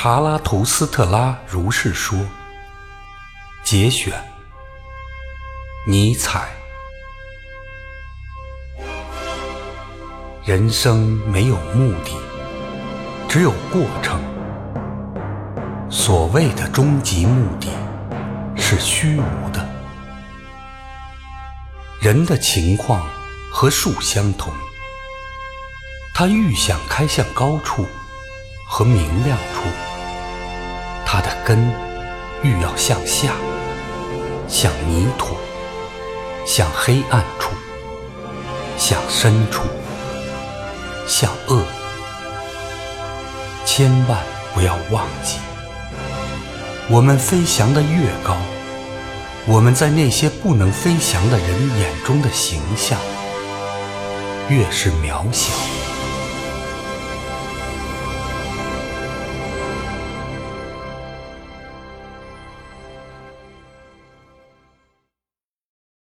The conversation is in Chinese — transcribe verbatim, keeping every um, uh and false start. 查拉图斯特拉如是说。节选，尼采。人生没有目的，只有过程。所谓的终极目的是虚无的。人的情况和树相同，他欲想开向高处和明亮处，他的根欲要向下，向泥土，向黑暗处，向深处，向恶。千万不要忘记，我们飞翔得越高，我们在那些不能飞翔的人眼中的形象越是渺小。